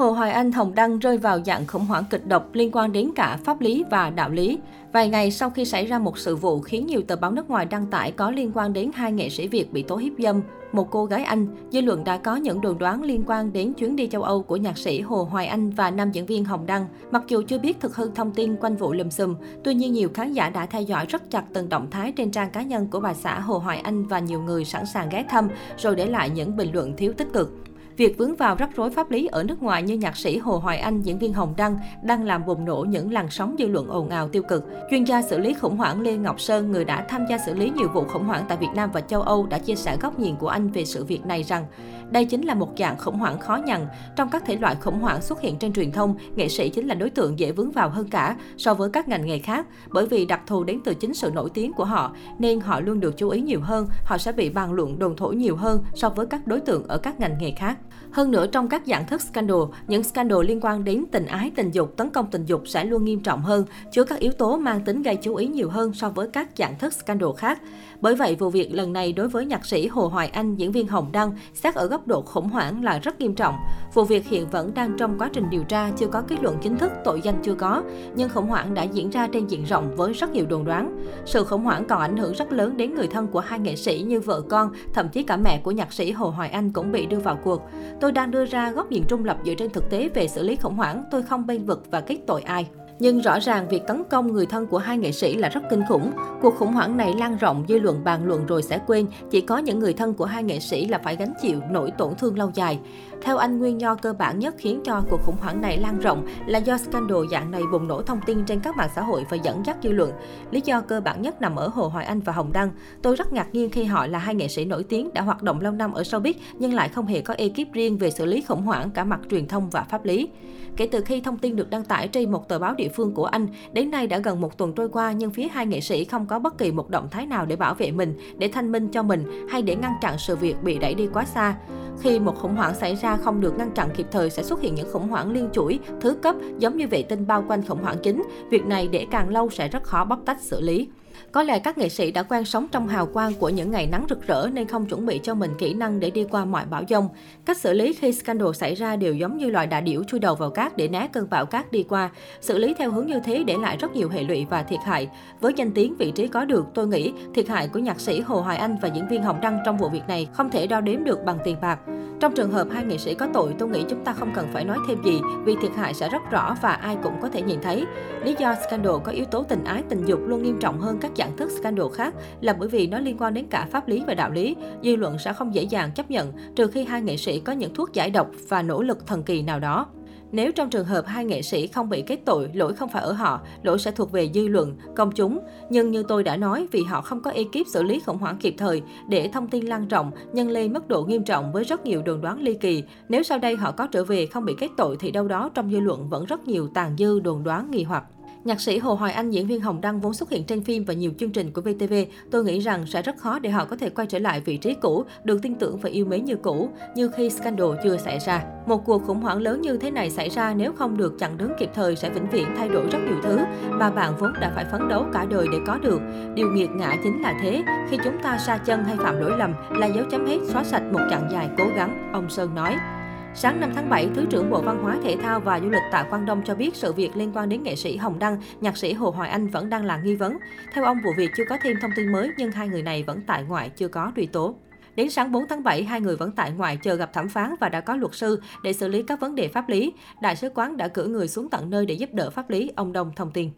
Hồ Hoài Anh, Hồng Đăng rơi vào dạng khủng hoảng kịch độc liên quan đến cả pháp lý và đạo lý. Vài ngày sau khi xảy ra một sự vụ khiến nhiều tờ báo nước ngoài đăng tải có liên quan đến hai nghệ sĩ Việt bị tố hiếp dâm một cô gái Anh, dư luận đã có những đồn đoán liên quan đến chuyến đi châu Âu của nhạc sĩ Hồ Hoài Anh và nam diễn viên Hồng Đăng. Mặc dù chưa biết thực hư thông tin quanh vụ lùm xùm, tuy nhiên nhiều khán giả đã theo dõi rất chặt từng động thái trên trang cá nhân của bà xã Hồ Hoài Anh và nhiều người sẵn sàng ghé thăm rồi để lại những bình luận thiếu tích cực. Việc vướng vào rắc rối pháp lý ở nước ngoài như nhạc sĩ Hồ Hoài Anh, diễn viên Hồng Đăng đang làm bùng nổ những làn sóng dư luận ồn ào tiêu cực. Chuyên gia xử lý khủng hoảng Lê Ngọc Sơn, người đã tham gia xử lý nhiều vụ khủng hoảng tại Việt Nam và châu Âu, đã chia sẻ góc nhìn của anh về sự việc này rằng đây chính là một dạng khủng hoảng khó nhằn. Trong các thể loại khủng hoảng xuất hiện trên truyền thông, nghệ sĩ chính là đối tượng dễ vướng vào hơn cả so với các ngành nghề khác, bởi vì đặc thù đến từ chính sự nổi tiếng của họ nên họ luôn được chú ý nhiều hơn, họ sẽ bị bàn luận đồn thổi nhiều hơn so với các đối tượng ở các ngành nghề khác. Hơn nữa, trong các dạng thức scandal, những scandal liên quan đến tình ái, tình dục, tấn công tình dục sẽ luôn nghiêm trọng hơn, chứa các yếu tố mang tính gây chú ý nhiều hơn so với các dạng thức scandal khác. Bởi vậy, vụ việc lần này đối với nhạc sĩ Hồ Hoài Anh, diễn viên Hồng Đăng, xét ở góc độ khủng hoảng là rất nghiêm trọng. Vụ việc hiện vẫn đang trong quá trình điều tra, chưa có kết luận chính thức, tội danh chưa có, nhưng khủng hoảng đã diễn ra trên diện rộng với rất nhiều đồn đoán. Sự khủng hoảng còn ảnh hưởng rất lớn đến người thân của hai nghệ sĩ như vợ con, thậm chí cả mẹ của nhạc sĩ Hồ Hoài Anh cũng bị đưa vào cuộc. Tôi đang đưa ra góc nhìn trung lập dựa trên thực tế về xử lý khủng hoảng, tôi không bênh vực và kết tội ai. Nhưng rõ ràng việc tấn công người thân của hai nghệ sĩ là rất kinh khủng. Cuộc khủng hoảng này lan rộng, dư luận bàn luận rồi sẽ quên, chỉ có những người thân của hai nghệ sĩ là phải gánh chịu nỗi tổn thương lâu dài. Theo anh, nguyên do cơ bản nhất khiến cho cuộc khủng hoảng này lan rộng là do scandal dạng này bùng nổ thông tin trên các mạng xã hội và dẫn dắt dư luận. Lý do cơ bản nhất nằm ở Hồ Hoài Anh và Hồng Đăng. Tôi rất ngạc nhiên khi họ là hai nghệ sĩ nổi tiếng đã hoạt động lâu năm ở showbiz nhưng lại không hề có ekip riêng về xử lý khủng hoảng cả mặt truyền thông và pháp lý. Kể từ khi thông tin được đăng tải trên một tờ báo địa phương của Anh, đến nay đã gần một tuần trôi qua nhưng phía hai nghệ sĩ không có bất kỳ một động thái nào để bảo vệ mình, để thanh minh cho mình hay để ngăn chặn sự việc bị đẩy đi quá xa. Khi một khủng hoảng xảy ra không được ngăn chặn kịp thời sẽ xuất hiện những khủng hoảng liên chuỗi, thứ cấp giống như vệ tinh bao quanh khủng hoảng chính. Việc này để càng lâu sẽ rất khó bóc tách xử lý. Có lẽ các nghệ sĩ đã quen sống trong hào quang của những ngày nắng rực rỡ nên không chuẩn bị cho mình kỹ năng để đi qua mọi bão dông. Cách xử lý khi scandal xảy ra đều giống như loài đà điểu chui đầu vào cát để né cơn bão cát đi qua. Xử lý theo hướng như thế để lại rất nhiều hệ lụy và thiệt hại. Với danh tiếng vị trí có được, tôi nghĩ thiệt hại của nhạc sĩ Hồ Hoài Anh và diễn viên Hồng Đăng trong vụ việc này không thể đo đếm được bằng tiền bạc. Trong trường hợp hai nghệ sĩ có tội, tôi nghĩ chúng ta không cần phải nói thêm gì vì thiệt hại sẽ rất rõ và ai cũng có thể nhìn thấy. Lý do scandal có yếu tố tình ái, tình dục luôn nghiêm trọng hơn các dạng thức scandal khác là bởi vì nó liên quan đến cả pháp lý và đạo lý. Dư luận sẽ không dễ dàng chấp nhận trừ khi hai nghệ sĩ có những thuốc giải độc và nỗ lực thần kỳ nào đó. Nếu trong trường hợp hai nghệ sĩ không bị kết tội, lỗi không phải ở họ, lỗi sẽ thuộc về dư luận, công chúng. Nhưng như tôi đã nói, vì họ không có ekip xử lý khủng hoảng kịp thời, để thông tin lan rộng, nhân lên mức độ nghiêm trọng với rất nhiều đồn đoán ly kỳ. Nếu sau đây họ có trở về không bị kết tội thì đâu đó trong dư luận vẫn rất nhiều tàn dư, đồn đoán, nghi hoặc. Nhạc sĩ Hồ Hoài Anh, diễn viên Hồng Đăng vốn xuất hiện trên phim và nhiều chương trình của VTV. Tôi nghĩ rằng sẽ rất khó để họ có thể quay trở lại vị trí cũ, được tin tưởng và yêu mến như cũ, như khi scandal chưa xảy ra. Một cuộc khủng hoảng lớn như thế này xảy ra nếu không được chặn đứng kịp thời sẽ vĩnh viễn thay đổi rất nhiều thứ mà bạn vốn đã phải phấn đấu cả đời để có được. Điều nghiệt ngã chính là thế, khi chúng ta sa chân hay phạm lỗi lầm là dấu chấm hết, xóa sạch một chặng dài cố gắng, ông Sơn nói. Sáng 5 tháng 7, Thứ trưởng Bộ Văn hóa, Thể thao và Du lịch Tạ Quang Đông cho biết sự việc liên quan đến nghệ sĩ Hồng Đăng, nhạc sĩ Hồ Hoài Anh vẫn đang là nghi vấn. Theo ông, vụ việc chưa có thêm thông tin mới nhưng hai người này vẫn tại ngoại, chưa có truy tố. Đến sáng 4 tháng 7, hai người vẫn tại ngoại chờ gặp thẩm phán và đã có luật sư để xử lý các vấn đề pháp lý. Đại sứ quán đã cử người xuống tận nơi để giúp đỡ pháp lý, ông Đông thông tin.